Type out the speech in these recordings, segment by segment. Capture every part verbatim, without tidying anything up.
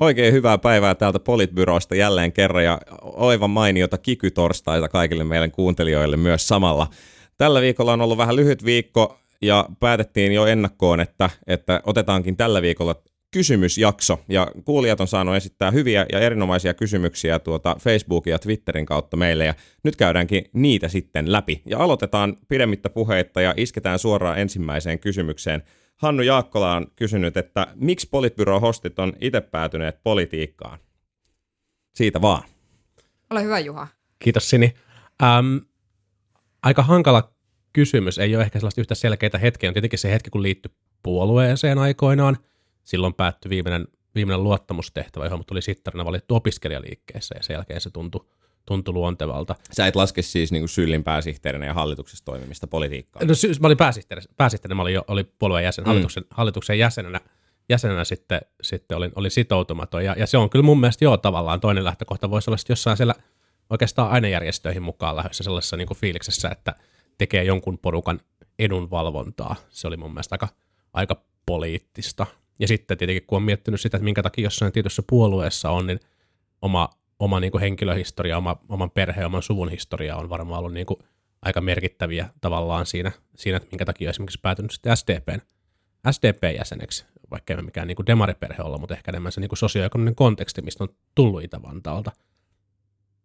Oikein hyvää päivää täältä Politbyrosta jälleen kerran ja oivan mainiota kikytorstaita kaikille meidän kuuntelijoille myös samalla. Tällä viikolla on ollut vähän lyhyt viikko ja päätettiin jo ennakkoon, että, että otetaankin tällä viikolla kysymysjakso. Ja kuulijat on saanut esittää hyviä ja erinomaisia kysymyksiä tuota Facebookin ja Twitterin kautta meille ja nyt käydäänkin niitä sitten läpi. Ja aloitetaan pidemmittä puheitta ja isketään suoraan ensimmäiseen kysymykseen. Hannu Jaakkola on kysynyt, että miksi politbyro-hostit on itse päätyneet politiikkaan? Siitä vaan. Ole hyvä, Juha. Kiitos, Sini. Ähm, aika hankala kysymys. Ei ole ehkä sellaista yhtä selkeitä hetkeä. On tietenkin se hetki, kun liittyi puolueeseen aikoinaan. Silloin päättyi viimeinen, viimeinen luottamustehtävä, johon tuli sittarina valittu opiskelijaliikkeessä, ja sen jälkeen se tuntui, tuntui luontevalta. Sä et laske siis niin kuin syyllin pääsihteerinä ja hallituksessa toimimista politiikkaan? No sy- mä olin pääsihteerinä, pääsihteerinä mä olin, jo, olin puolueen jäsen, mm. hallituksen, hallituksen jäsenenä, jäsenenä sitten, sitten olin, olin sitoutumaton, ja, ja se on kyllä mun mielestä joo tavallaan toinen lähtökohta, voisi olla jossain siellä oikeastaan aina järjestöihin mukaan lähdössä sellaisessa niin kuin fiiliksessä, että tekee jonkun porukan edunvalvontaa. Se oli mun mielestä aika, aika poliittista. Ja sitten tietenkin, kun on miettinyt sitä, että minkä takia jossain tietyssä puolueessa on, niin oma, oma niin kuin henkilöhistoria, oma, oman perheen, oman suvun historia on varmaan ollut niin kuin aika merkittäviä tavallaan siinä, siinä, että minkä takia on esimerkiksi päätynyt sitten S D P:n jäseneksi, vaikka ei mikään niin kuin demariperhe olla, mutta ehkä enemmän se niin kuin sosioekonominen konteksti, mistä on tullut Itä-Vantaalta.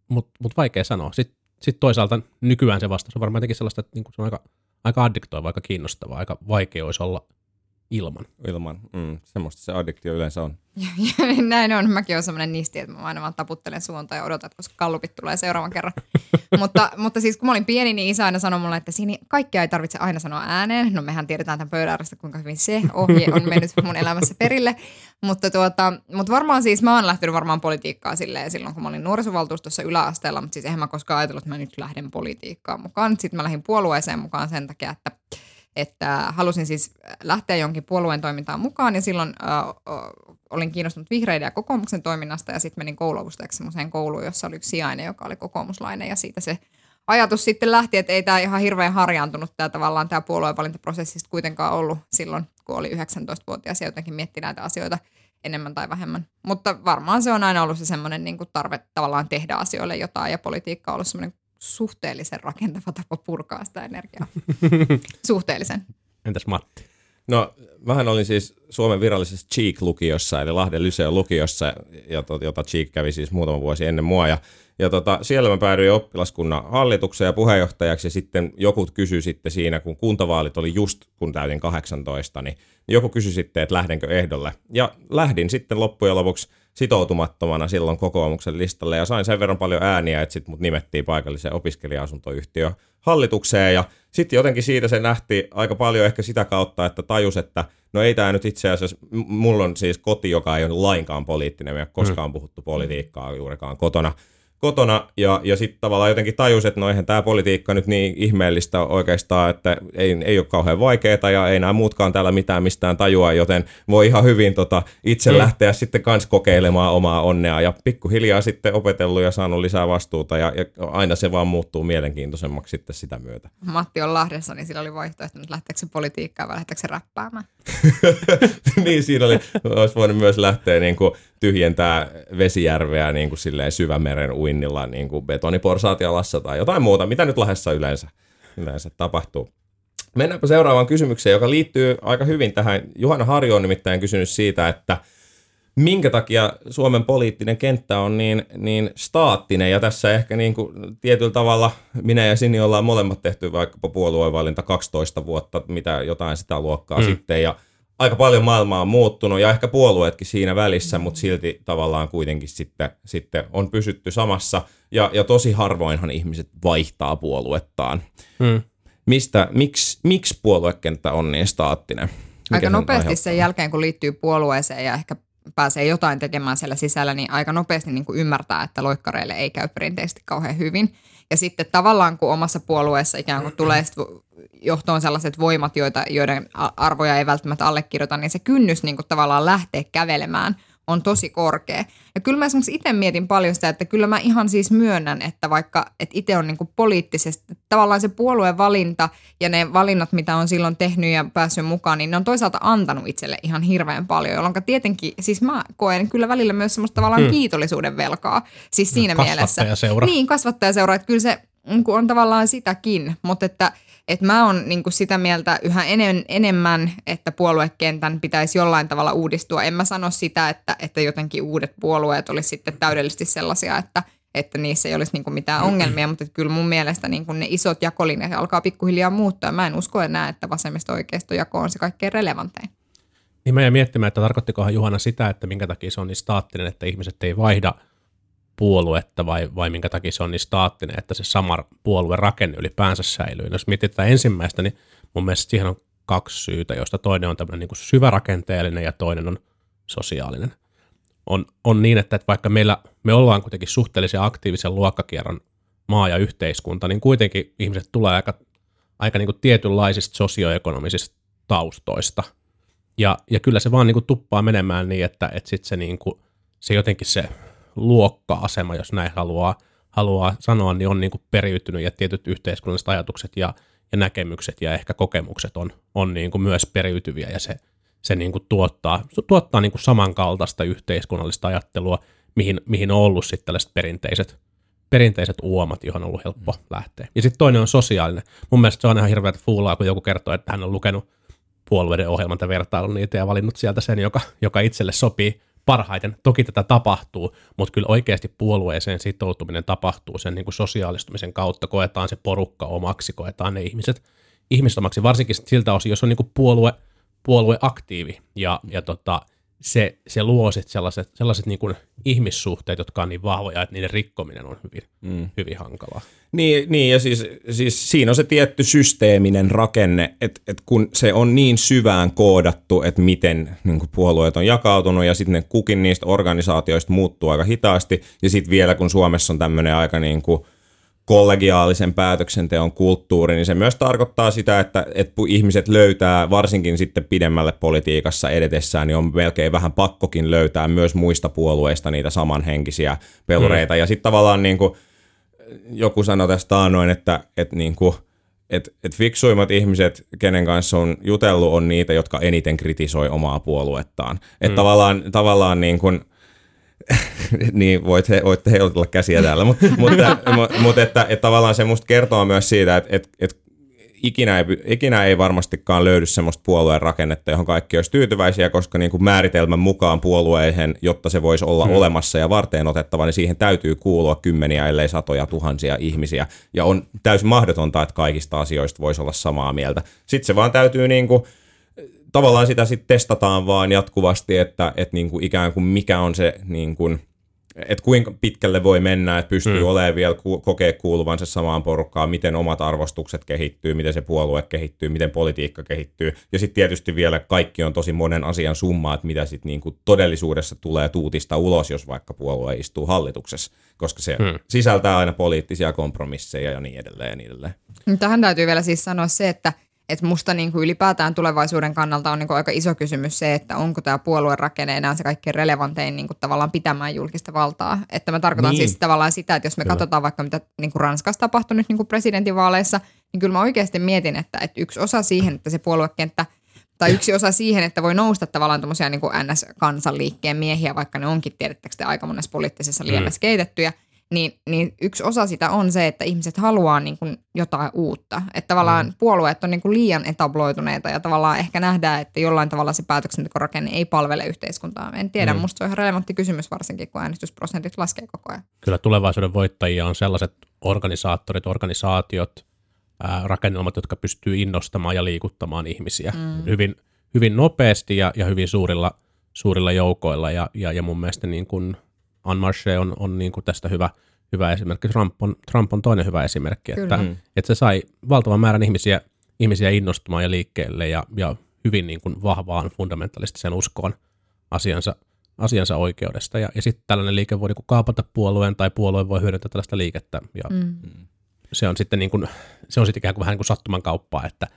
Mutta mut vaikea sanoa. Sitten sit toisaalta nykyään se vastaus on varmaan jotenkin sellaista, että niin kuin se on aika, aika addiktoiva, aika kiinnostavaa, aika vaikea olisi olla Ilman. Ilman. Mm, semmoista se addiktio yleensä on. Näin on. Mäkin olen semmoinen nisti, että mä aina vaan taputtelen suuntaan ja odotan, koska kallupit tulee seuraavan kerran. mutta, mutta siis kun mä olin pieni, niin isä aina sanoi mulle, että Sini, kaikkea ei tarvitse aina sanoa ääneen. No mehän tiedetään tämän pöydän ääressä, kuinka hyvin se ohje on mennyt mun elämässä perille. Mutta tuota, mut varmaan siis mä oon lähtenyt varmaan politiikkaa silleen silloin, kun mä olin nuorisovaltuustossa yläasteella. Mutta siis eihän mä koskaan ajatellut, että mä nyt lähden politiikkaan mukaan. Sitten mä lähdin puolueeseen mukaan sen takia, että... että halusin siis lähteä jonkin puolueen toimintaan mukaan ja silloin äh, olin kiinnostunut vihreiden ja kokoomuksen toiminnasta ja sitten menin kouluavustajaksi semmoiseen kouluun, jossa oli yksi sijainen, joka oli kokoomuslainen ja siitä se ajatus sitten lähti, että ei tämä ihan hirveän harjaantunut tämä tavallaan tämä puolueenvalintaprosessi kuitenkaan ollut silloin, kun oli yhdeksäntoistavuotias ja jotenkin mietti näitä asioita enemmän tai vähemmän. Mutta varmaan se on aina ollut se semmoinen niin kuin tarve tavallaan tehdä asioille jotain ja politiikka on ollut semmoinen suhteellisen rakentava tapa purkaa sitä energiaa. Suhteellisen. Entäs Matti? No, mähän olin siis Suomen virallisessa Cheek-lukiossa, eli Lahden Lyseo lukiossa, jota Cheek kävi siis muutama vuosi ennen mua. Ja, ja tota, siellä mä päädyin oppilaskunnan hallitukseen ja puheenjohtajaksi, ja sitten joku kysyi sitten siinä, kun kuntavaalit oli just kun täytin kahdeksantoista, niin joku kysyi sitten, että lähdenkö ehdolle. Ja lähdin sitten loppujen lopuksi sitoutumattomana silloin kokoomuksen listalle ja sain sen verran paljon ääniä, että sitten mut nimettiin paikalliseen opiskelija-asuntoyhtiön hallitukseen ja sitten jotenkin siitä se nähti aika paljon ehkä sitä kautta, että tajus, että no ei tämä nyt itse asiassa, mulla on siis koti, joka ei ole lainkaan poliittinen, me ei ole koskaan puhuttu politiikkaa juurikaan kotona. kotona ja, ja sitten tavallaan jotenkin tajus, että no eihän tämä politiikka nyt niin ihmeellistä oikeastaan, että ei, ei ole kauhean vaikeaa ja ei nämä muutkaan täällä mitään mistään tajua, joten voi ihan hyvin tota, itse mm. lähteä sitten kans kokeilemaan omaa onnea ja pikkuhiljaa sitten opetellut ja saanut lisää vastuuta ja, ja aina se vaan muuttuu mielenkiintoisemmaksi sitten sitä myötä. Matti on Lahdessa, niin sillä oli vaihtoehto, että lähteekö se politiikkaan vai lähteekö se räppäämään? Niin siinä oli, olisi voinut myös lähteä niin kuin tyhjentää Vesijärveä niin kuin silleen syvämeren uinnilla niin kuin betoniporsaat jalassa tai jotain muuta, mitä nyt Lahdessa yleensä, yleensä tapahtuu. Mennäänpä seuraavaan kysymykseen, joka liittyy aika hyvin tähän. Juhana Harjo on nimittäin kysynyt siitä, että minkä takia Suomen poliittinen kenttä on niin, niin staattinen, ja tässä ehkä niin kuin tietyllä tavalla minä ja Sini ollaan molemmat tehty vaikkapa puoluevalinta kaksitoista vuotta, mitä jotain sitä luokkaa mm. sitten, ja aika paljon maailmaa on muuttunut ja ehkä puolueetkin siinä välissä, mutta silti tavallaan kuitenkin sitten, sitten on pysytty samassa ja, ja tosi harvoinhan ihmiset vaihtaa puoluettaan. Hmm. Mistä, miksi, miksi puoluekenttä on niin staattinen? Mikä aika nopeasti aiheuttaa? Sen jälkeen, kun liittyy puolueeseen ja ehkä pääsee jotain tekemään siellä sisällä, niin aika nopeasti niin kuin ymmärtää, että loikkareille ei käy perinteisesti kauhean hyvin. Ja sitten tavallaan, kun omassa puolueessa ikään kuin tulee johtoon sellaiset voimat, joita, joiden arvoja ei välttämättä allekirjoita, niin se kynnys niin kuin tavallaan lähtee kävelemään on tosi korkea. Ja kyllä mä esimerkiksi itse mietin paljon sitä, että kyllä mä ihan siis myönnän, että vaikka että itse on niin kuin poliittisesti, tavallaan se puolueen valinta ja ne valinnat, mitä on silloin tehnyt ja päässyt mukaan, niin ne on toisaalta antanut itselle ihan hirveän paljon, jolloin tietenkin, siis mä koen kyllä välillä myös semmoista tavallaan hmm. kiitollisuuden velkaa, siis siinä mielessä. Kasvattajaseura. Niin, kasvattajaseura, että kyllä se on tavallaan sitäkin, mutta että Et mä oon niinku sitä mieltä yhä enen, enemmän, että puoluekentän pitäisi jollain tavalla uudistua. En mä sano sitä, että, että jotenkin uudet puolueet olisi sitten täydellisesti sellaisia, että, että niissä ei olisi niinku mitään ongelmia. Mutta kyllä mun mielestä niinku ne isot jakolinjat alkaa pikkuhiljaa muuttua. Mä en usko enää, että vasemmisto-oikeistojako on se kaikkein relevantein. Niin mä jäin miettimään, että tarkoittikohan Juhana sitä, että minkä takia se on niin staattinen, että ihmiset ei vaihda puoluetta vai, vai minkä takia se on niin staattinen, että se sama puolueen rakenne ylipäänsä säilyy. Jos mietitään ensimmäistä, niin mun mielestä siihen on kaksi syytä, joista toinen on tämmöinen niin kuin syvärakenteellinen ja toinen on sosiaalinen. On, on niin, että, että vaikka meillä, me ollaan kuitenkin suhteellisen aktiivisen luokkakierron maa ja yhteiskunta, niin kuitenkin ihmiset tulee aika, aika niin kuin tietynlaisista sosioekonomisista taustoista. Ja, ja kyllä se vaan niin kuin tuppaa menemään niin, että, että sit se, niin kuin, se jotenkin se luokka-asema, jos näin haluaa, haluaa sanoa, niin on niin kuin periytynyt ja tietyt yhteiskunnalliset ajatukset ja, ja näkemykset ja ehkä kokemukset on, on niin kuin myös periytyviä ja se, se niin kuin tuottaa, tuottaa niin kuin samankaltaista yhteiskunnallista ajattelua, mihin, mihin on ollut sitten tällaiset perinteiset, perinteiset uomat, johon on ollut helppo mm. lähteä. Ja sitten toinen on sosiaalinen. Mun mielestä se on ihan hirveätä fuulaa, kun joku kertoo, että hän on lukenut puolueiden ohjelman tai vertailun niitä ja valinnut sieltä sen, joka, joka itselle sopii parhaiten. Toki tätä tapahtuu, mutta kyllä oikeasti puolueeseen sitoutuminen tapahtuu sen niin kuin sosiaalistumisen kautta. Koetaan se porukka omaksi, koetaan ne ihmiset, ihmiset omaksi, varsinkin siltä osin, jos on niin kuin puolue, puolue aktiivi. Ja, ja tota, se, se luo sitten sellaiset, sellaiset niin kuin ihmissuhteet, jotka on niin vahvoja, että niiden rikkominen on hyvin, mm. hyvin hankalaa. Niin, niin ja siis, siis siinä on se tietty systeeminen rakenne, että et kun se on niin syvään koodattu, että miten niin puolueet on jakautunut ja sitten ne kukin niistä organisaatioista muuttuu aika hitaasti ja sitten vielä kun Suomessa on tämmöinen aika niin kuin kollegiaalisen päätöksenteon kulttuuri, niin se myös tarkoittaa sitä, että, että ihmiset löytää varsinkin sitten pidemmälle politiikassa edetessään, niin on melkein vähän pakkokin löytää myös muista puolueista niitä samanhenkisiä pelureita. Hmm. Ja sitten tavallaan niin kuin joku sanoi tästä noin, että, että, niin kuin, että, että fiksuimmat ihmiset, kenen kanssa on jutellut, on niitä, jotka eniten kritisoi omaa puoluettaan. Että hmm. tavallaan, tavallaan niin kuin niin, voit he, voitte heilutella käsiä täällä, mutta mut, mut, mut, että, että tavallaan se musta kertoo myös siitä, että et, et ikinä, ei, ikinä ei varmastikaan löydy semmoista puolueen rakennetta, johon kaikki olisi tyytyväisiä, koska niin kuin määritelmän mukaan puolueeseen, jotta se voisi olla hmm. olemassa ja varteen otettava, niin siihen täytyy kuulua kymmeniä, ellei satoja tuhansia ihmisiä, ja on täysin mahdotonta, että kaikista asioista voisi olla samaa mieltä. Sitten se vaan täytyy niin kuin tavallaan sitä sitten testataan vaan jatkuvasti, että et niinku ikään kuin mikä on se, niinku, että kuinka pitkälle voi mennä, että pystyy hmm. olemaan vielä ku- kokea kuuluvansa samaan porukkaan, miten omat arvostukset kehittyy, miten se puolue kehittyy, miten politiikka kehittyy. Ja sitten tietysti vielä kaikki on tosi monen asian summa, että mitä sitten niinku todellisuudessa tulee tuutista ulos, jos vaikka puolue istuu hallituksessa, koska se hmm. sisältää aina poliittisia kompromisseja ja niin edelleen ja niin edelleen. Tähän täytyy vielä siis sanoa se, että Että musta niin kuin ylipäätään tulevaisuuden kannalta on niin kuin aika iso kysymys se, että onko tämä puoluerakenne enää se kaikkein relevantein niin kuin tavallaan pitämään julkista valtaa. Että mä tarkoitan niin. siis tavallaan sitä, että jos me kyllä. katsotaan vaikka mitä niin kuin Ranskassa tapahtui nyt niin kuin presidentinvaaleissa, niin kyllä mä oikeasti mietin, että, että yksi osa siihen, että se puoluekenttä tai yksi osa siihen, että voi nousta tavallaan tuommoisia niin kuin N S-kansanliikkeen miehiä, vaikka ne onkin tiedättekö aika monessa poliittisessa liemessä mm. keitettyjä, Niin, niin yksi osa sitä on se, että ihmiset haluaa niin kuin jotain uutta. Että tavallaan mm. puolueet on niin kuin liian etabloituneita ja tavallaan ehkä nähdään, että jollain tavalla se päätöksentekorakenne ei palvele yhteiskuntaa. En tiedä, mm. musta se on ihan relevantti kysymys varsinkin, kun äänestysprosentit laskee koko ajan. Kyllä tulevaisuuden voittajia on sellaiset organisaattorit, organisaatiot, ää, rakennelmat, jotka pystyy innostamaan ja liikuttamaan ihmisiä mm. hyvin, hyvin nopeasti ja, ja hyvin suurilla, suurilla joukoilla ja, ja, ja mun mielestä niin kuin Anne Marche on, on niin kuin tästä hyvä, hyvä esimerkki. Trump on, Trump on toinen hyvä esimerkki, että, että se sai valtavan määrän ihmisiä, ihmisiä innostumaan ja liikkeelle ja, ja hyvin niin kuin vahvaan fundamentalistiseen uskoon asiansa, asiansa oikeudesta. Ja, ja sitten tällainen liike voi niin kuin kaapata puolueen tai puolue voi hyödyntää tällaista liikettä. Ja mm. se on sitten niin kuin, se on sitten ikään kuin vähän niin kuin sattuman kauppaa, että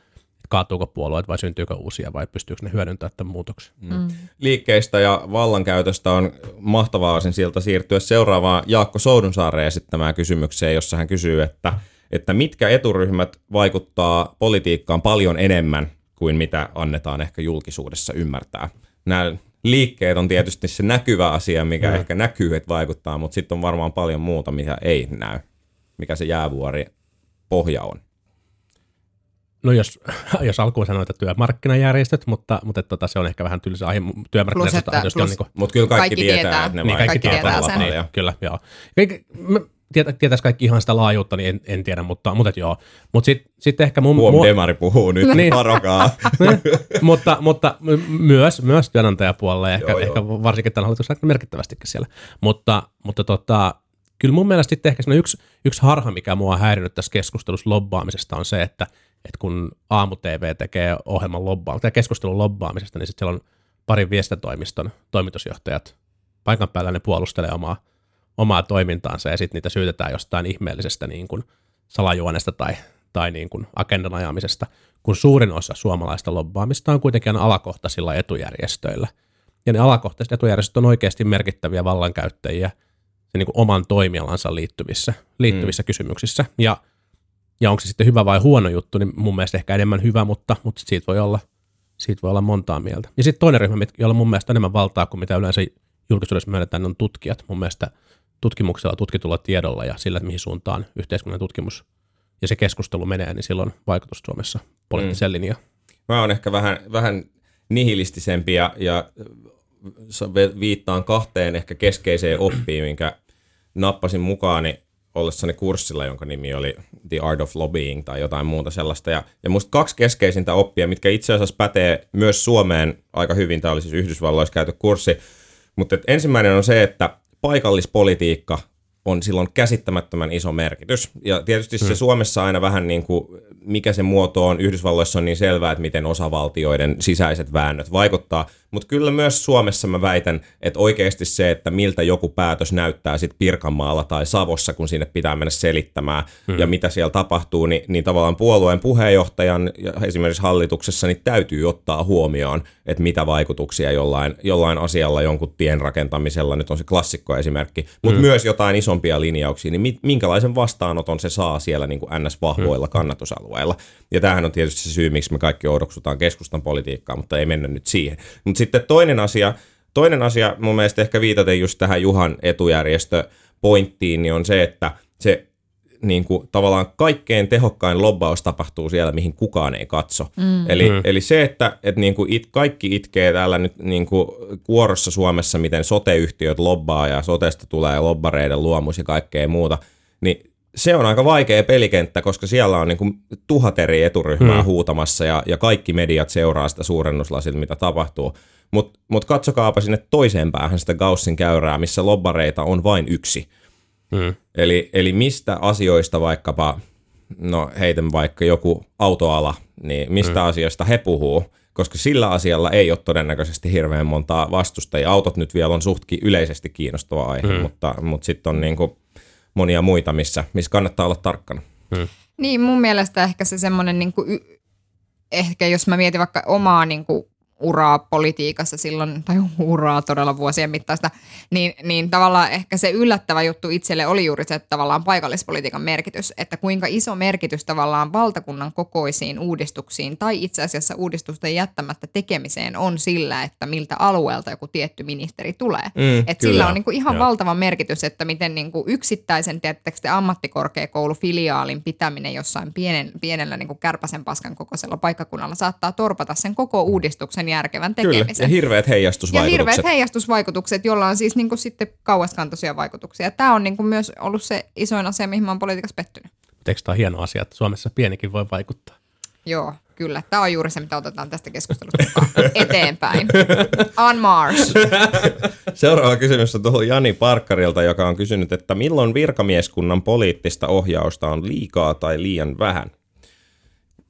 kaatuuko puolueet vai syntyykö uusia vai pystyykö ne hyödyntämään tämän muutoksen. Mm. Liikkeistä ja vallankäytöstä on mahtavaa sen sieltä siirtyä seuraavaan Jaakko Soudunsaaren esittämään kysymykseen, jossa hän kysyy, että, että mitkä eturyhmät vaikuttaa politiikkaan paljon enemmän kuin mitä annetaan ehkä julkisuudessa ymmärtää. Nämä liikkeet on tietysti se näkyvä asia, mikä mm. ehkä näkyy, että vaikuttaa, mutta sitten on varmaan paljon muuta, mitä ei näy, mikä se jäävuori pohja on. No jos, jos alkuun sanoit, että työmarkkinajärjestöt, mutta, mutta tota, se on ehkä vähän tylsä aihe. Työmarkkinajärjestöt on niin kuin... Mutta kyllä kaikki, kaikki tietää, että ne niin, kaikki tietää sen. Niin, kyllä, joo. Tietäisi kaikki ihan sitä laajuutta, niin en, en tiedä, mutta, mutta joo. Mutta sitten sit ehkä mun... Huom, mua... demari puhuu nyt, niin, varokaa. mutta mutta myös, myös työnantajapuolella ja ehkä, joo, ehkä joo. Varsinkin tämän hallituksen merkittävästikin siellä. Mutta, mutta tota... Kyllä mun mielestä sitten ehkä yksi, yksi harha, mikä mua on häirinyt tässä keskustelussa lobbaamisesta, on se, että, että kun aamu-tv tekee ohjelman lobbaamisesta tai keskustelun lobbaamisesta, niin sitten siellä on parin viestintätoimiston toimitusjohtajat paikan päällä, ne puolustelee omaa, omaa toimintaansa ja sitten niitä syytetään jostain ihmeellisestä niin kuin salajuonesta tai, tai niin kuin agendan ajamisesta, kun suurin osa suomalaista lobbaamista on kuitenkin alakohtaisilla etujärjestöillä. Ja ne alakohtaiset etujärjestöt on oikeasti merkittäviä vallankäyttäjiä niin kuin oman toimialansa liittyvissä, liittyvissä mm. kysymyksissä. Ja, ja onko se sitten hyvä vai huono juttu, niin mun mielestä ehkä enemmän hyvä, mutta, mutta siitä, voi olla, siitä voi olla montaa mieltä. Ja sitten toinen ryhmä, jolla mun mielestä enemmän valtaa kuin mitä yleensä julkisuudessa myönnetään, on tutkijat. Mun mielestä tutkimuksella, tutkitulla tiedolla ja sillä, että mihin suuntaan yhteiskunnan tutkimus ja se keskustelu menee, niin silloin vaikutus Suomessa poliittiseen mm. linjaan. Mä oon ehkä vähän, vähän nihilistisempi ja, ja viittaan kahteen ehkä keskeiseen oppiin, minkä nappasin mukaani ollessani kurssilla, jonka nimi oli The Art of Lobbying tai jotain muuta sellaista. Ja, ja musta kaksi keskeisintä oppia, mitkä itse asiassa pätee myös Suomeen aika hyvin. Tämä oli siis Yhdysvalloissa käyty kurssi. Mutta ensimmäinen on se, että paikallispolitiikka on silloin käsittämättömän iso merkitys. Ja tietysti se Suomessa aina vähän niin kuin, mikä se muoto on, Yhdysvalloissa on niin selvää, että miten osavaltioiden sisäiset väännöt vaikuttaa. Mutta kyllä myös Suomessa mä väitän, että oikeasti se, että miltä joku päätös näyttää sitten Pirkanmaalla tai Savossa, kun sinne pitää mennä selittämään hmm. ja mitä siellä tapahtuu, niin, niin tavallaan puolueen puheenjohtajan ja esimerkiksi hallituksessa niin täytyy ottaa huomioon, että mitä vaikutuksia jollain, jollain asialla, jonkun tien rakentamisella, nyt on se klassikko esimerkki, mutta hmm. myös jotain isompia linjauksia, niin minkälaisen vastaanoton se saa siellä niin kuin N S-vahvoilla hmm. kannatusalueilla. Ja tämähän on tietysti se syy, miksi me kaikki oudoksutaan keskustan politiikkaa, mutta ei mennä nyt siihen. Mut sitten toinen asia, toinen asia mun mielestä ehkä viitaten just tähän Juhan etujärjestöpointtiin, niin on se, että se niin kuin, tavallaan kaikkein tehokkain lobbaus tapahtuu siellä, mihin kukaan ei katso. Mm. Eli, mm. eli se, että et, niin kuin it, kaikki itkee täällä nyt niin kuin kuorossa Suomessa, miten sote-yhtiöt lobbaa ja sotesta tulee lobbareiden luomus ja kaikkea muuta, niin se on aika vaikea pelikenttä, koska siellä on niin kuin tuhat eri eturyhmää mm. huutamassa ja, ja kaikki mediat seuraa sitä suurennuslasilta, mitä tapahtuu. Mutta mut katsokaapa sinne toiseen päähän sitä Gaussin käyrää, missä lobbareita on vain yksi. Mm. Eli, eli mistä asioista vaikkapa, no heitän vaikka joku autoala, niin mistä mm. asioista he puhuu, koska sillä asialla ei ole todennäköisesti hirveän montaa vastustajia. Autot nyt vielä on suhtkin yleisesti kiinnostava aihe, mm. mutta, mutta sitten on niin kuin monia muita, missä, missä kannattaa olla tarkkana. Hmm. Niin, mun mielestä ehkä se semmoinen, niin kuin, ehkä jos mä mietin vaikka omaa niin kuin, uraa politiikassa silloin, tai uraa todella vuosien mittaista, niin, niin tavallaan ehkä se yllättävä juttu itselle oli juuri se, että tavallaan paikallispolitiikan merkitys, että kuinka iso merkitys tavallaan valtakunnan kokoisiin uudistuksiin tai itse asiassa uudistusten jättämättä tekemiseen on sillä, että miltä alueelta joku tietty ministeri tulee. Mm, että kyllä, sillä on niin kuin ihan joo. valtava merkitys, että miten niin kuin yksittäisen tietysti ammattikorkeakoulufiliaalin pitäminen jossain pienen, pienellä niin kuin kärpäsen paskan kokoisella paikkakunnalla saattaa torpata sen koko uudistuksen järkevän tekemisen. Kyllä, ja hirveät heijastusvaikutukset. Ja hirveät heijastusvaikutukset, jolla on siis niin kuin sitten kauaskantoisia vaikutuksia. Tämä on niin kuin myös ollut se isoin asia, mihin mä oon politiikassa pettynyt. Eikö tämä on hieno asia, että Suomessa pienikin voi vaikuttaa? Joo, kyllä. Tämä on juuri se, mitä otetaan tästä keskustelusta eteenpäin. On Mars. Seuraava kysymys on tuohon Jani Parkkarilta, joka on kysynyt, että milloin virkamieskunnan poliittista ohjausta on liikaa tai liian vähän?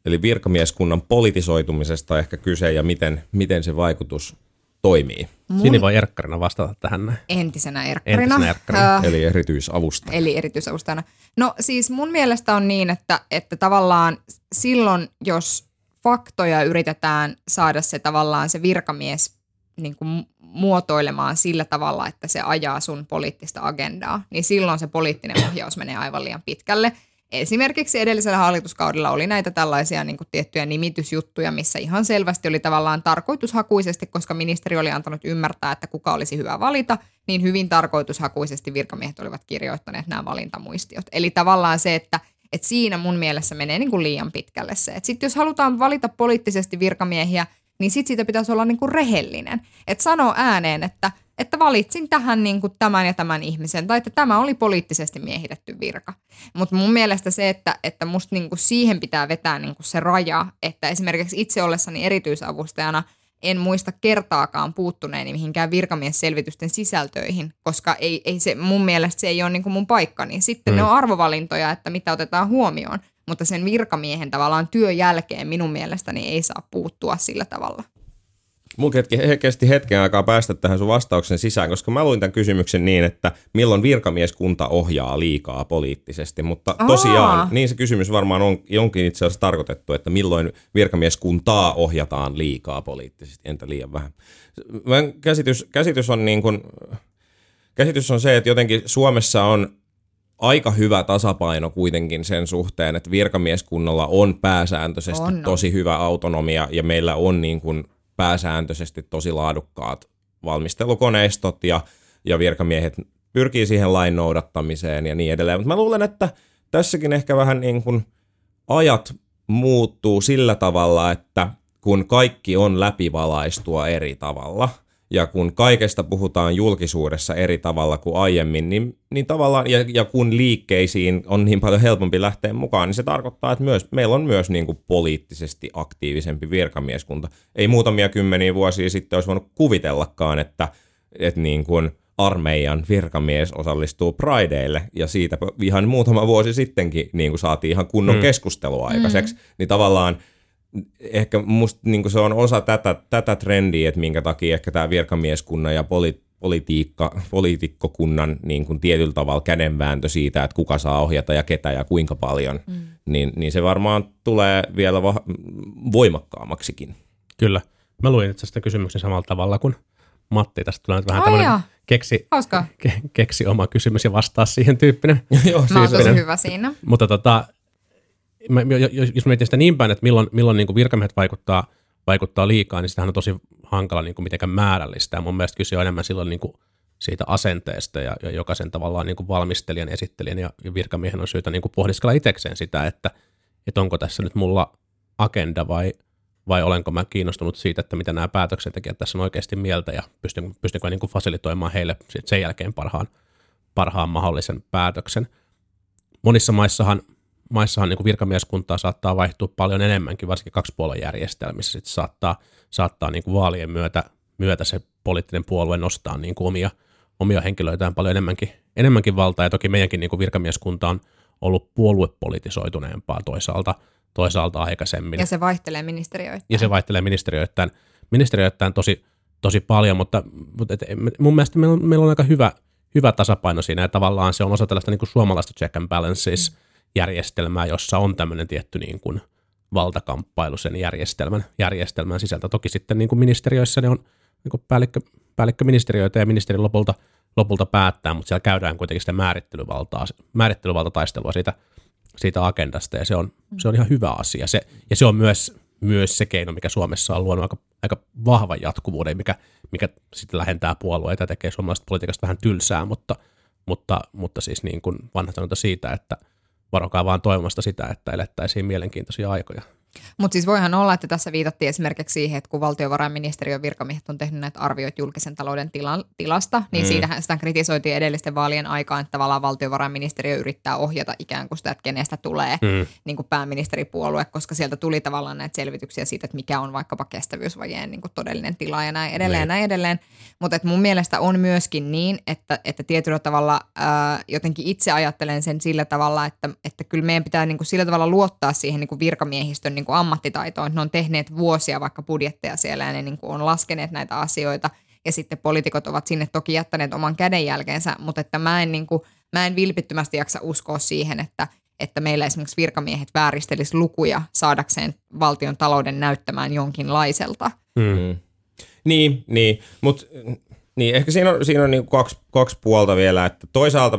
Eli virkamieskunnan politisoitumisesta ehkä kyse ja miten, miten se vaikutus toimii. Mun... Sini voi erkkarina vastata tähän näin. Entisenä erkkarina. Entisenä erkkarina. Uh, eli erityisavustajana. Eli erityisavustajana. No siis mun mielestä on niin, että, että tavallaan silloin, jos faktoja yritetään saada se tavallaan se virkamies niin kuin muotoilemaan sillä tavalla, että se ajaa sun poliittista agendaa, niin silloin se poliittinen ohjaus menee aivan liian pitkälle. Esimerkiksi edellisellä hallituskaudella oli näitä tällaisia niin kuin tiettyjä nimitysjuttuja, missä ihan selvästi oli tavallaan tarkoitushakuisesti, koska ministeri oli antanut ymmärtää, että kuka olisi hyvä valita, niin hyvin tarkoitushakuisesti virkamiehet olivat kirjoittaneet nämä valintamuistiot. Eli tavallaan se, että et siinä mun mielessä menee niin kuin liian pitkälle se. Sitten jos halutaan valita poliittisesti virkamiehiä, niin sitten siitä pitäisi olla niin kuin rehellinen. Että sanoo ääneen, että, että valitsin tähän niin kuin tämän ja tämän ihmisen, tai että tämä oli poliittisesti miehitetty virka. Mutta mun mielestä se, että, että musta niin kuin siihen pitää vetää niin kuin se raja, että esimerkiksi itse ollessani erityisavustajana en muista kertaakaan puuttuneeni mihinkään virkamiesselvitysten sisältöihin, koska ei, ei se, mun mielestä se ei ole niin kuin mun paikkani. Sitten mm. ne on arvovalintoja, että mitä otetaan huomioon. Mutta sen virkamiehen tavallaan työn jälkeen minun mielestäni ei saa puuttua sillä tavalla. Mun kesti hetken aikaa päästä tähän sun vastauksen sisään, koska mä luin tämän kysymyksen niin, että milloin virkamieskunta ohjaa liikaa poliittisesti. Mutta Aa. tosiaan, niin se kysymys varmaan on, onkin itse asiassa tarkoitettu, että milloin virkamieskuntaa ohjataan liikaa poliittisesti, entä liian vähän. Käsitys, käsitys, on niin kuin, käsitys on se, että jotenkin Suomessa on aika hyvä tasapaino kuitenkin sen suhteen, että virkamieskunnalla on pääsääntöisesti on. tosi hyvä autonomia ja meillä on niin kuin pääsääntöisesti tosi laadukkaat valmistelukoneistot ja, ja virkamiehet pyrkii siihen lain noudattamiseen ja niin edelleen. Mutta mä luulen, että tässäkin ehkä vähän niin kuin ajat muuttuu sillä tavalla, että kun kaikki on läpivalaistua eri tavalla ja kun kaikesta puhutaan julkisuudessa eri tavalla kuin aiemmin, niin, niin tavallaan, ja, ja kun liikkeisiin on niin paljon helpompi lähteä mukaan, niin se tarkoittaa, että myös, meillä on myös niin kuin poliittisesti aktiivisempi virkamieskunta. Ei muutamia kymmeniä vuosia sitten olisi voinut kuvitellakaan, että, että niin kuin armeijan virkamies osallistuu Prideille, ja siitä ihan muutama vuosi sittenkin niin kuin saatiin ihan kunnon mm. keskustelua aikaiseksi, mm. niin tavallaan ehkä musta niin se on osa tätä, tätä trendiä, että minkä takia ehkä tämä virkamieskunnan ja poli, politiikka, poliitikkokunnan niin tietyllä tavalla kädenvääntö siitä, että kuka saa ohjata ja ketä ja kuinka paljon, mm. niin, niin se varmaan tulee vielä va- voimakkaammaksikin. Kyllä. Mä luin itse asiassa kysymyksen samalla tavalla kuin Matti. Tästä tulee nyt vähän tämmöinen keksi, ke, keksi oma kysymys ja vastaa siihen tyyppinen. Joo, mä oon tosi hyvä siinä. Mutta tota... Mä, jos mietin sitä niin päin, että milloin, milloin niin kuin virkamiehet vaikuttaa, vaikuttaa liikaa, niin sitähän on tosi hankala niin kuin mitenkään määrällistä. Ja mun mielestä kyse on enemmän silloin niin kuin siitä asenteesta ja, ja jokaisen tavallaan niin kuin valmistelijan, esittelijän ja virkamiehen on syytä niin kuin pohdiskella itsekseen sitä, että, että onko tässä nyt mulla agenda vai, vai olenko mä kiinnostunut siitä, että mitä nämä päätöksentekijät tässä on oikeasti mieltä ja pystyn, pystynkö niin kuin fasilitoimaan heille sen jälkeen parhaan, parhaan mahdollisen päätöksen. Monissa maissahan Maissahan niin kuin virkamieskuntaa saattaa vaihtua paljon enemmänkin, varsinkin kaksipuoluejärjestelmissä. Sitten saattaa, saattaa niin kuin vaalien myötä, myötä se poliittinen puolue nostaa niin kuin omia, omia henkilöitään paljon enemmänkin, enemmänkin valtaa. Ja toki meidänkin niin kuin virkamieskunta on ollut puoluepolitisoituneempaa toisaalta, toisaalta aikaisemmin. Ja se vaihtelee ministeriöittäin. Ja se vaihtelee ministeriöittäin, ministeriöittäin tosi, tosi paljon, mutta, mutta et, mun mielestä meillä on, meillä on aika hyvä, hyvä tasapaino siinä. Ja tavallaan se on osa tällaista niin kuin suomalaista check and balances. Mm. järjestelmää, jossa on tämmöinen tietty niin kuin valtakamppailu sen järjestelmän, järjestelmän sisältä. Toki sitten niin kuin ministeriöissä ne on niin kuin päällikkö, päällikköministeriöitä ja ministeri lopulta, lopulta päättää, mutta siellä käydään kuitenkin sitä määrittelyvaltaa, määrittelyvaltataistelua siitä, siitä agendasta ja se on, se on ihan hyvä asia. Se, ja se on myös, myös se keino, mikä Suomessa on luonut aika, aika vahvan jatkuvuuden, mikä, mikä sitten lähentää puolueita ja tekee suomalaisesta politiikasta vähän tylsää, mutta, mutta, mutta siis niin kuin vanha sanonta siitä, että varokaa vaan toivomasta sitä, että elettäisiin mielenkiintoisia aikoja. Mutta siis voihan olla, että tässä viitattiin esimerkiksi siihen, että kun valtiovarainministeriön virkamiehet on tehnyt näitä arvioita julkisen talouden tila- tilasta, niin mm. siitähän sitä kritisoitiin edellisten vaalien aikaan, että tavallaan valtiovarainministeriö yrittää ohjata ikään kuin sitä, että kenestä tulee mm. niin kuin pääministeripuolue, koska sieltä tuli tavallaan näitä selvityksiä siitä, että mikä on vaikkapa kestävyysvajeen niin kuin todellinen tila ja näin edelleen ja mm. näin edelleen. Mutta mun mielestä on myöskin niin, että, että tietyllä tavalla ää, jotenkin itse ajattelen sen sillä tavalla, että, että kyllä meidän pitää niin kuin sillä tavalla luottaa siihen niin kuin virkamiehistön niin kuin ammattitaitoon, että ne on tehneet vuosia vaikka budjetteja siellä ja ne niin kuin on laskeneet näitä asioita ja sitten poliitikot ovat sinne toki jättäneet oman kädenjälkeensä, mutta että mä en, niin kuin, mä en vilpittömästi jaksa uskoa siihen, että, että meillä esimerkiksi virkamiehet vääristelisi lukuja saadakseen valtion talouden näyttämään jonkinlaiselta. Hmm. Niin, niin. Mut, niin, ehkä siinä on, siinä on niinku kaksi, kaksi puolta vielä, että toisaalta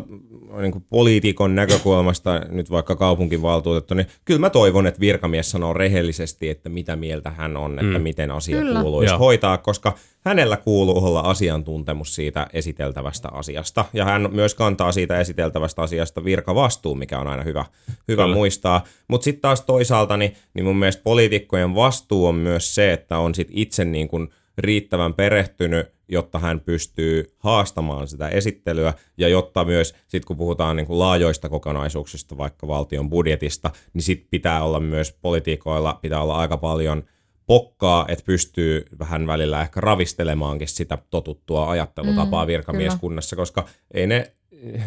niinku poliitikon näkökulmasta, nyt vaikka kaupunkivaltuutettu, niin kyllä mä toivon, että virkamies sanoo rehellisesti, että mitä mieltä hän on, että mm. miten asia kyllä. kuuluisi ja. hoitaa, koska hänellä kuuluu olla asiantuntemus siitä esiteltävästä asiasta, ja hän myös kantaa siitä esiteltävästä asiasta virkavastuu, mikä on aina hyvä, hyvä muistaa. Mutta sitten taas toisaalta, niin, niin mun mielestä poliitikkojen vastuu on myös se, että on sit itse niin kun riittävän perehtynyt, jotta hän pystyy haastamaan sitä esittelyä ja jotta myös, sit kun puhutaan niin kuin laajoista kokonaisuuksista, vaikka valtion budjetista, niin sit pitää olla myös politiikoilla, pitää olla aika paljon pokkaa, että pystyy vähän välillä ehkä ravistelemaankin sitä totuttua ajattelutapaa mm, virkamieskunnassa, kyllä. koska ei ne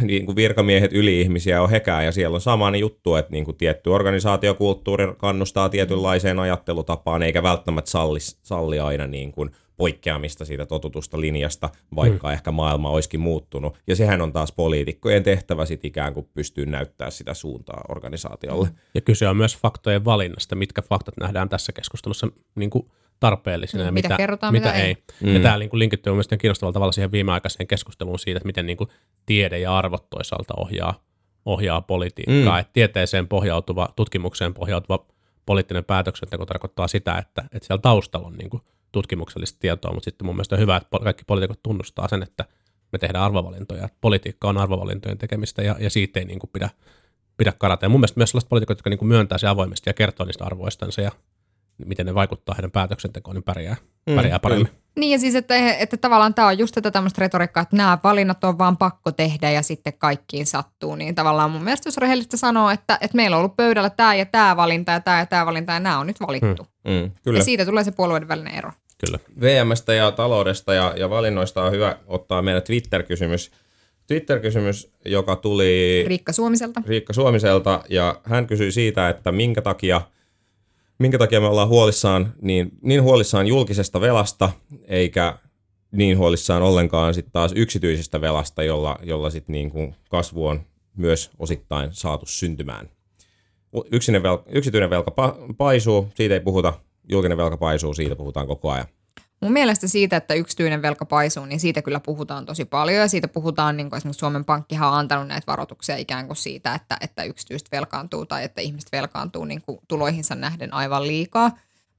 niin kuin virkamiehet yli-ihmisiä on hekään ja siellä on sama juttu, että niin kuin tietty organisaatiokulttuuri kannustaa tietynlaiseen ajattelutapaan eikä välttämättä salli, salli aina niin kuin poikkeamista siitä totutusta linjasta, vaikka mm. ehkä maailma olisikin muuttunut. Ja sehän on taas poliitikkojen tehtävä sit ikään kuin pystyy näyttämään sitä suuntaa organisaatiolle. Ja kyse on myös faktojen valinnasta, mitkä faktat nähdään tässä keskustelussa niin kuin tarpeellisena ja mitä, mitä kerrotaan, mitä, mitä ei. ei. Mm. Ja tämä linkittyy mielestäni kiinnostavalla tavalla siihen viimeaikaiseen keskusteluun siitä, että miten niin kuin tiede ja arvot toisaalta ohjaa, ohjaa politiikkaa. Mm. Että tieteeseen pohjautuva, tutkimukseen pohjautuva poliittinen päätöksenteko tarkoittaa sitä, että, että siellä taustalla on niin kuin tutkimuksellista tietoa, mutta sitten mun mielestä on hyvä, että kaikki poliitikot tunnustaa sen, että me tehdään arvovalintoja. Politiikka on arvovalintojen tekemistä ja, ja siitä ei niin kuin pidä, pidä karata. Ja mun mielestä myös sellaiset poliitikot, jotka niin kuin myöntää se avoimesti ja kertoo niistä arvoistansa ja miten ne vaikuttaa heidän päätöksentekoon, niin pärjää, pärjää mm, paremmin. Mm. Niin ja siis, että, että tavallaan tämä on just tätä tämmöistä retoriikkaa, että nämä valinnat on vaan pakko tehdä ja sitten kaikkiin sattuu. Niin tavallaan mun mielestä, jos rehellistä sanoo, että, että meillä on ollut pöydällä tämä ja tämä valinta ja tämä ja tämä valinta ja nämä on nyt valittu. Mm, mm, kyllä. Ja siitä tulee se puolueiden välinen ero. Kyllä. V M:stä ja taloudesta ja, ja valinnoista on hyvä ottaa meidän Twitter-kysymys. Twitter-kysymys, joka tuli Riikka Suomiselta. Riikka Suomiselta ja hän kysyi siitä, että minkä takia Minkä takia me ollaan huolissaan, niin, niin huolissaan julkisesta velasta, eikä niin huolissaan ollenkaan sitten taas yksityisestä velasta, jolla, jolla sit niin kuin kasvu on myös osittain saatu syntymään. Velka, yksityinen velka pa- paisuu, siitä ei puhuta, julkinen velka paisuu, siitä puhutaan koko ajan. Mun mielestä siitä, että yksityinen velka paisuu, niin siitä kyllä puhutaan tosi paljon ja siitä puhutaan, niin kuin esimerkiksi Suomen Pankkihan on antanut näitä varoituksia ikään kuin siitä, että, että yksityiset velkaantuu tai että ihmiset velkaantuu niin kuin tuloihinsa nähden aivan liikaa.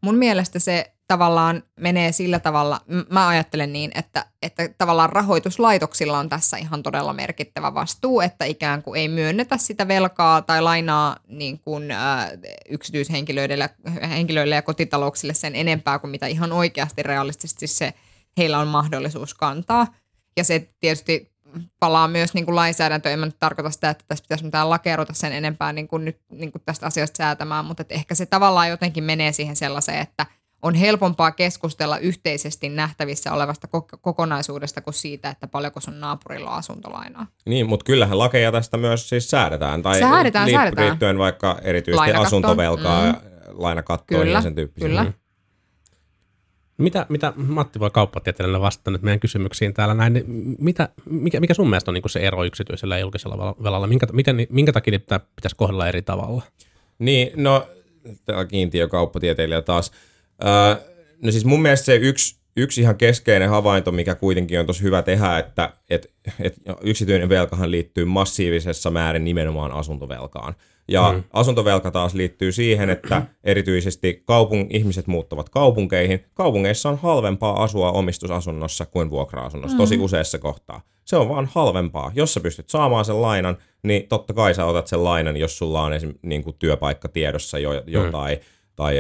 Mun mielestä se tavallaan menee sillä tavalla, mä ajattelen niin, että, että tavallaan rahoituslaitoksilla on tässä ihan todella merkittävä vastuu, että ikään kuin ei myönnetä sitä velkaa tai lainaa niin kuin, äh, yksityishenkilöille henkilöille ja kotitalouksille sen enempää kuin mitä ihan oikeasti realistisesti se heillä on mahdollisuus kantaa. Ja se tietysti palaa myös niin kuin lainsäädäntöön. En mä nyt tarkoita sitä, että tässä pitäisi mitään lakeerota sen enempää niin kuin nyt niin kuin tästä asiasta säätämään, mutta että ehkä se tavallaan jotenkin menee siihen sellaiseen, että on helpompaa keskustella yhteisesti nähtävissä olevasta kokonaisuudesta kuin siitä, että paljonko sun naapurilla on asuntolainaa. Niin, mutta kyllähän lakeja tästä myös siis säädetään. Tai säädetään, liitt- säädetään. Liittyen vaikka erityisesti asuntovelkaa, mm. lainakattoon ja sen tyyppisiin. Kyllä. Mitä, mitä Matti voi kauppatieteellä vastata nyt meidän kysymyksiin täällä näin, niin mitä, mikä, mikä sun mielestä on niin se ero yksityisellä ja julkisella velalla? Minkä, miten, minkä takia niitä pitäisi kohdella eri tavalla? Niin, no tämä kiintiökauppatieteilijä taas. Öö, no siis mun mielestä se yksi, yksi ihan keskeinen havainto, mikä kuitenkin on tosi hyvä tehdä, että et, et yksityinen velkahan liittyy massiivisessa määrin nimenomaan asuntovelkaan. Ja mm. asuntovelka taas liittyy siihen, että erityisesti kaupung- ihmiset muuttavat kaupunkeihin. Kaupungeissa on halvempaa asua omistusasunnossa kuin vuokra-asunnossa, mm. tosi useassa kohtaa. Se on vaan halvempaa. Jos sä pystyt saamaan sen lainan, niin totta kai sä otat sen lainan, jos sulla on esim. Niin kuin työpaikka tiedossa jo, jotain. Mm. tai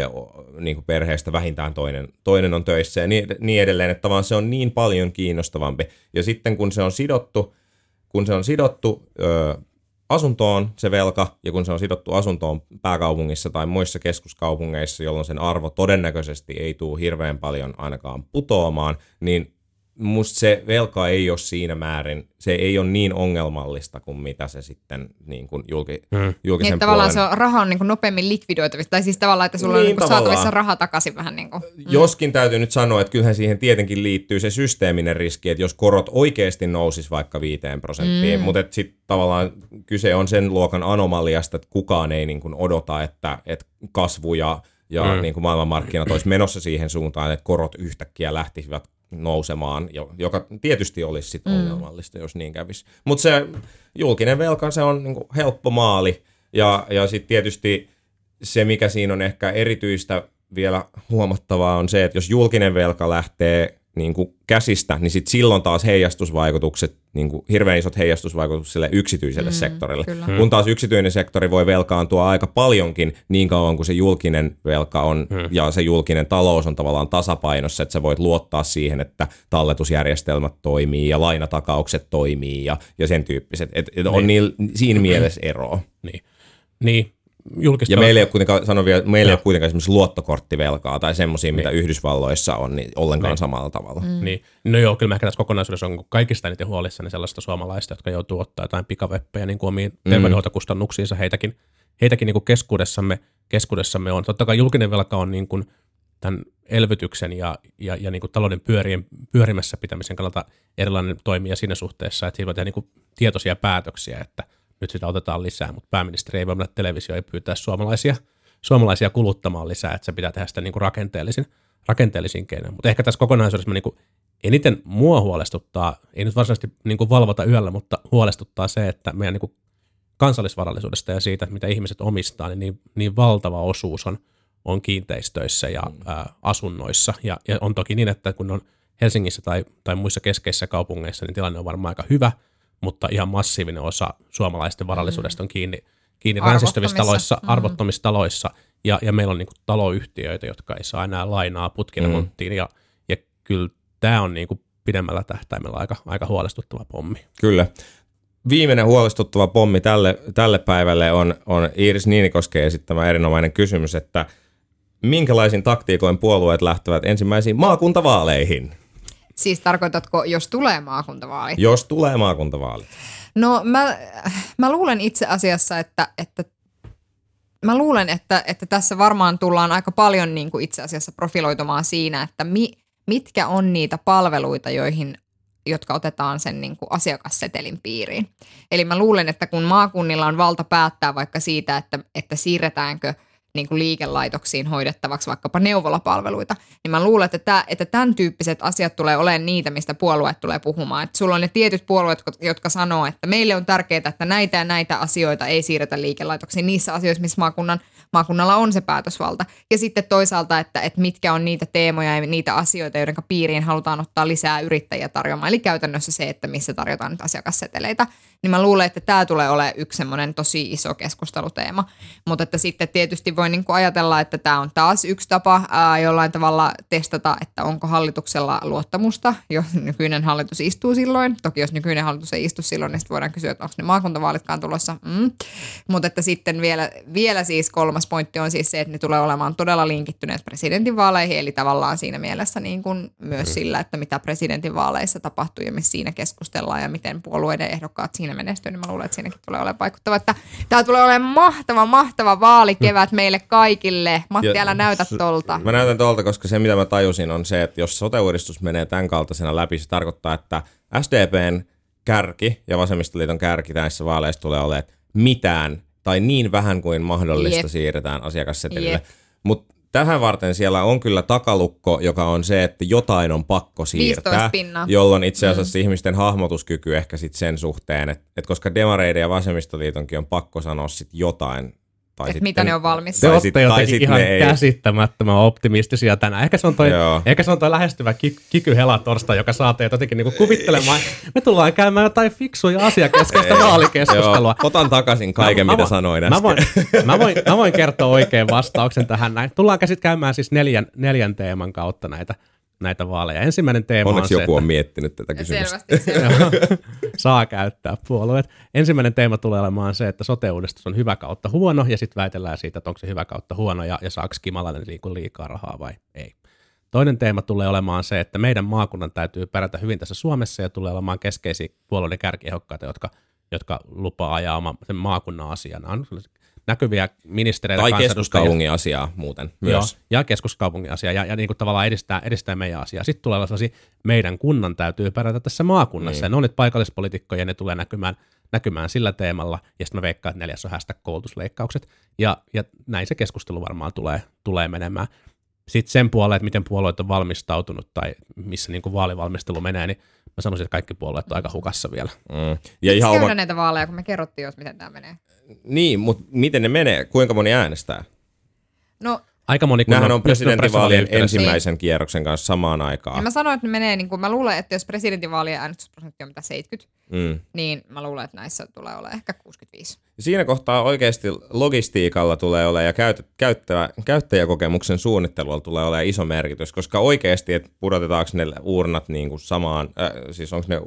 niin kuin perheestä vähintään toinen, toinen on töissä ja niin, niin edelleen, että vaan se on niin paljon kiinnostavampi. Ja sitten kun se on sidottu, kun se on sidottu ö, asuntoon se velka ja kun se on sidottu asuntoon pääkaupungissa tai muissa keskuskaupungeissa, jolloin sen arvo todennäköisesti ei tule hirveän paljon ainakaan putoamaan, niin musta se velka ei ole siinä määrin, se ei ole niin ongelmallista kuin mitä se sitten niin kuin julki, mm. julkisen niin, puolen. Niin tavallaan se raha on niin kuin nopeammin likvidoitavissa, tai siis tavallaan, että sulla niin, on niin kuin saatavissa raha takaisin vähän niin kuin. Mm. Joskin täytyy nyt sanoa, että kyllähän siihen tietenkin liittyy se systeeminen riski, että jos korot oikeasti nousis vaikka viiteen prosenttiin, mm. mutta sitten tavallaan kyse on sen luokan anomaliasta, että kukaan ei niin kuin odota, että, että kasvu ja, ja mm. niin kuin maailmanmarkkinat olisi menossa siihen suuntaan, että korot yhtäkkiä lähtisivät nousemaan, joka tietysti olisi sit ongelmallista, mm. jos niin kävisi. Mutta se julkinen velka, se on niinku helppo maali. Ja, ja sitten tietysti se, mikä siinä on ehkä erityistä vielä huomattavaa, on se, että jos julkinen velka lähtee niinku käsistä, niin sit silloin taas heijastusvaikutukset, niinku hirveän isot heijastusvaikutukset sille yksityiselle mm, sektorille. Kyllä. Kun taas yksityinen sektori voi velkaantua aika paljonkin niin kauan kuin se julkinen velka on mm. ja se julkinen talous on tavallaan tasapainossa, että sä voit luottaa siihen, että talletusjärjestelmät toimii ja lainatakaukset toimii ja, ja sen tyyppiset. Et, et niin. On niil, siinä mielessä eroa. Niin. niin. Julkista ja on. Meillä ei ole kuitenkaan, sanon vielä, meillä ei ole kuitenkaan esimerkiksi luottokorttivelkaa tai semmoisia, mitä Yhdysvalloissa on, niin ollenkaan Nein. Samalla tavalla. Mm. Niin. No joo, kyllä mä ehkä tässä kokonaisuudessa on kaikista eniten huolissani sellaista suomalaista, jotka joutuu ottaa jotain pikaveppejä niin kuin omiin mm. terveydenhoitokustannuksiinsa. Heitäkin, heitäkin niin kuin keskuudessamme, keskuudessamme on. Totta kai julkinen velka on niin kuin tämän elvytyksen ja, ja, ja niin kuin talouden pyörien, pyörimässä pitämisen kannalta erilainen toimija siinä suhteessa, että siinä voi tehdä niin kuin tietoisia päätöksiä, että nyt sitä otetaan lisää, mutta pääministeri ei voi mennä televisioon ja pyytää suomalaisia, suomalaisia kuluttamaan lisää, että se pitää tehdä sitä niin kuin rakenteellisin, rakenteellisin keinoin. Mutta ehkä tässä kokonaisuudessa niin kuin eniten mua huolestuttaa, ei nyt varsinaisesti niin kuin valvota yöllä, mutta huolestuttaa se, että meidän niin kuin kansallisvarallisuudesta ja siitä, mitä ihmiset omistaa, niin, niin valtava osuus on, on kiinteistöissä ja mm. ä, asunnoissa. Ja, ja on toki niin, että kun on Helsingissä tai, tai muissa keskeisissä kaupungeissa, niin tilanne on varmaan aika hyvä, mutta ihan massiivinen osa suomalaisten varallisuudesta on kiinni, kiinni ränsistyvissä taloissa, mm. arvottomissa taloissa, ja, ja meillä on niinku taloyhtiöitä, jotka ei saa enää lainaa putkiremonttiin, mm. ja, ja kyllä tämä on niinku pidemmällä tähtäimellä aika, aika huolestuttava pommi. Kyllä. Viimeinen huolestuttava pommi tälle, tälle päivälle on, on Iiris Niinikosken esittämä erinomainen kysymys, että minkälaisin taktiikoin puolueet lähtevät ensimmäisiin maakuntavaaleihin? Siis tarkoitatko, jos tulee maakuntavaalit? Jos tulee maakuntavaalit. No mä, mä luulen itse asiassa, että, että, mä luulen, että, että tässä varmaan tullaan aika paljon niin kuin itse asiassa profiloitumaan siinä, että mi, mitkä on niitä palveluita, joihin, jotka otetaan sen niin kuin asiakassetelin piiriin. Eli mä luulen, että kun maakunnilla on valta päättää vaikka siitä, että, että siirretäänkö niin kuin liikelaitoksiin hoidettavaksi vaikkapa neuvolapalveluita, niin mä luulen, että tämän tyyppiset asiat tulee olemaan niitä, mistä puolueet tulee puhumaan. Että sulla on ne tietyt puolueet, jotka sanoo, että meille on tärkeää, että näitä ja näitä asioita ei siirretä liikelaitoksiin niissä asioissa, missä maakunnan, maakunnalla on se päätösvalta. Ja sitten toisaalta, että, että mitkä on niitä teemoja ja niitä asioita, joiden piiriin halutaan ottaa lisää yrittäjiä tarjoamaan. Eli käytännössä se, että missä tarjotaan nyt asiakasseteleitä. Niin mä luulen, että tämä tulee olemaan yksi semmoinen tosi iso keskusteluteema. Mutta että sitten tietysti voi niin kuin ajatella, että tämä on taas yksi tapa ää, jollain tavalla testata, että onko hallituksella luottamusta, jos nykyinen hallitus istuu silloin. Toki jos nykyinen hallitus ei istu silloin, niin sitten voidaan kysyä, että onko ne maakuntavaalitkaan tulossa. Mm. Mutta että sitten vielä, vielä siis kolmas pointti on siis se, että ne tulee olemaan todella linkittyneet presidentinvaaleihin, eli tavallaan siinä mielessä niin kuin myös sillä, että mitä presidentinvaaleissa tapahtuu ja missä siinä keskustellaan ja miten puolueiden ehdokkaat siinä menestyy, niin mä luulen, että siinäkin tulee olemaan vaikuttava. Että tämä tulee olemaan mahtava, mahtava vaalikevät meille kaikille. Matti, ja, älä näytä tolta. Mä näytän tolta, koska se mitä mä tajusin on se, että jos sote-uudistus menee tämän kaltaisena läpi, se tarkoittaa, että S D P:n kärki ja Vasemmistoliiton kärki näissä vaaleissa tulee olemaan, että mitään tai niin vähän kuin mahdollista Jep. siirretään asiakassetelille. Mutta tähän varten siellä on kyllä takalukko, joka on se, että jotain on pakko siirtää, jolloin itse asiassa mm. ihmisten hahmotuskyky ehkä sit sen suhteen, että et koska demareiden ja vasemmistoliitonkin on pakko sanoa sit jotain. Tai sitten, mitä ne on valmis. Te olette jotenkin ihan käsittämättömän optimistisia tänään. Ehkä se on toi, ehkä se on toi lähestyvä kikyhelatorstai, joka saa teidät jotenkin niinku kuvittelemaan. Me tullaan käymään jotain fiksuja asiakeskusta vaalikeskustelua. Joo. Otan takaisin kaiken, mä, mitä mä, sanoin äsken. Mä voin, mä, voin, mä voin kertoa oikein vastauksen tähän näin. Tullaan käsit käymään siis neljän, neljän teeman kautta näitä, näitä vaaleja. Ensimmäinen teema Onneksi on se, joku on että miettinyt tätä kysymystä. Selvästi. Saa käyttää puolueet. Ensimmäinen teema tulee olemaan se, että sote-uudistus on hyvä kautta huono, ja sitten väitellään siitä, että onko se hyvä kautta huono, ja, ja saako Kimalainen liikaa rahaa vai ei. Toinen teema tulee olemaan se, että meidän maakunnan täytyy pärjätä hyvin tässä Suomessa ja tulee olemaan keskeisiä puolueiden kärkiehokkaita, jotka, jotka lupaa ajaa oma, sen maakunnan asiana. On näkyviä ministereitä. Tai keskuskaupungin asiaa muuten myös. Joo, ja keskuskaupungin asiaa ja, ja niin kuin tavallaan edistää, edistää meidän asiaa. Sitten tulee sellaisia, meidän kunnan täytyy pärjätä tässä maakunnassa. Niin. Ja ne on nyt paikallispoliitikkoja ja ne tulee näkymään, näkymään sillä teemalla. Ja sitten mä veikkaan, että neljäs on hashtag koulutusleikkaukset. Ja, ja näin se keskustelu varmaan tulee, tulee menemään. Sitten sen puolella, että miten puolueet on valmistautunut tai missä niin kuin vaalivalmistelu menee, niin mä sanoisin, että kaikki puolueet on aika hukassa vielä. Mm. Ja ihan oma... näitä vaaleja, kun me kerrottiin, jos miten tämä menee. Niin, mutta miten ne menee? Kuinka moni äänestää? No, aika moni, kun nämähän on presidentinvaalien ensimmäisen niin. kierroksen kanssa samaan aikaan. Ja mä sanoin, että ne menee, niin kuin mä luulen, että jos presidentinvaalien äänestysprosentti on mitä seitsemänkymmentä, mm. niin mä luulen, että näissä tulee olemaan ehkä kuusikymmentäviisi. Siinä kohtaa oikeasti logistiikalla tulee olemaan ja käyttä, käyttä, käyttäjäkokemuksen suunnittelulla tulee olemaan iso merkitys, koska oikeasti, että pudotetaanko ne uurnat niin kuin samaan, äh, siis onko ne...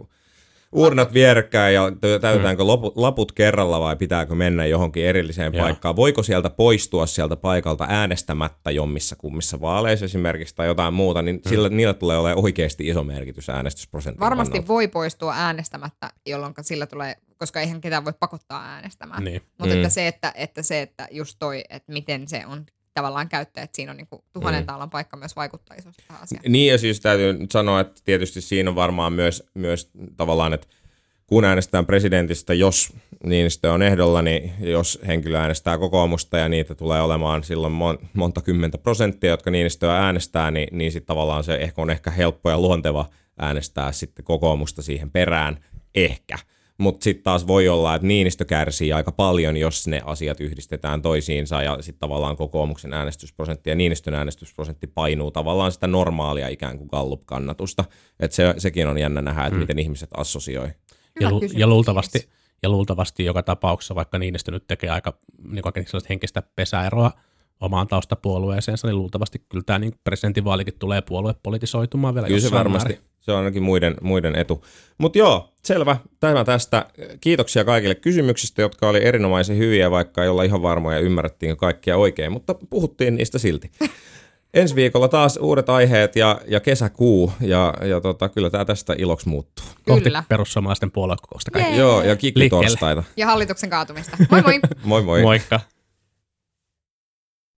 uurnat vierekkäin ja täytetäänkö hmm. laput kerralla vai pitääkö mennä johonkin erilliseen Joo. paikkaan? Voiko sieltä poistua sieltä paikalta äänestämättä jommissa kummissa vaaleissa esimerkiksi tai jotain muuta, niin hmm. sillä, niillä tulee olemaan oikeasti iso merkitys äänestysprosentin varmasti kannalta. Voi poistua äänestämättä, jolloin sillä tulee, koska eihän ketään voi pakottaa äänestämään. Niin. Mutta hmm. että se, että, että se, että just toi, että miten se on tavallaan käyttäjät, että siinä on niin kuin tuhannen taalan paikka myös vaikuttaa isosti tähän asiaan. Niin ja siis täytyy nyt sanoa, että tietysti siinä on varmaan myös, myös tavallaan, että kun äänestetään presidentistä, jos Niinistö on ehdolla, niin jos henkilö äänestää kokoomusta ja niitä tulee olemaan silloin mon, monta kymmentä prosenttia, jotka Niinistöä äänestää, niin, niin sitten tavallaan se ehkä on ehkä helppo ja luonteva äänestää sitten kokoomusta siihen perään, ehkä. Mutta sitten taas voi olla, että Niinistö kärsii aika paljon, jos ne asiat yhdistetään toisiinsa ja sitten tavallaan kokoomuksen äänestysprosentti ja Niinistön äänestysprosentti painuu tavallaan sitä normaalia ikään kuin Gallup-kannatusta. Että se, sekin on jännä nähdä, että mm. miten ihmiset assosioi. Ja, lu- ja, luultavasti, ja luultavasti joka tapauksessa, vaikka Niinistö nyt tekee aika niin henkistä pesäeroa omaan taustapuolueeseensa, niin luultavasti kyllä tämä niin presidentinvaalikin tulee puoluepolitisoitumaan vielä. Kyllä se varmasti. Määrin. Se on ainakin muiden, muiden etu. Mutta joo, selvä. Tämä tästä. Kiitoksia kaikille kysymyksistä, jotka oli erinomaisen hyviä, vaikka ei olla ihan varmoja ymmärrettiinkö kaikkia oikein, mutta puhuttiin niistä silti. Ensi viikolla taas uudet aiheet ja, ja kesäkuu, ja, ja tota, kyllä tämä tästä iloksi muuttuu. Kohti kyllä. Perussuomalaisten puoluekokousta kaikki. Joo, ja kikkitorstaita. Ja hallituksen kaatumista. Moi moi! Moi moi! Moikka!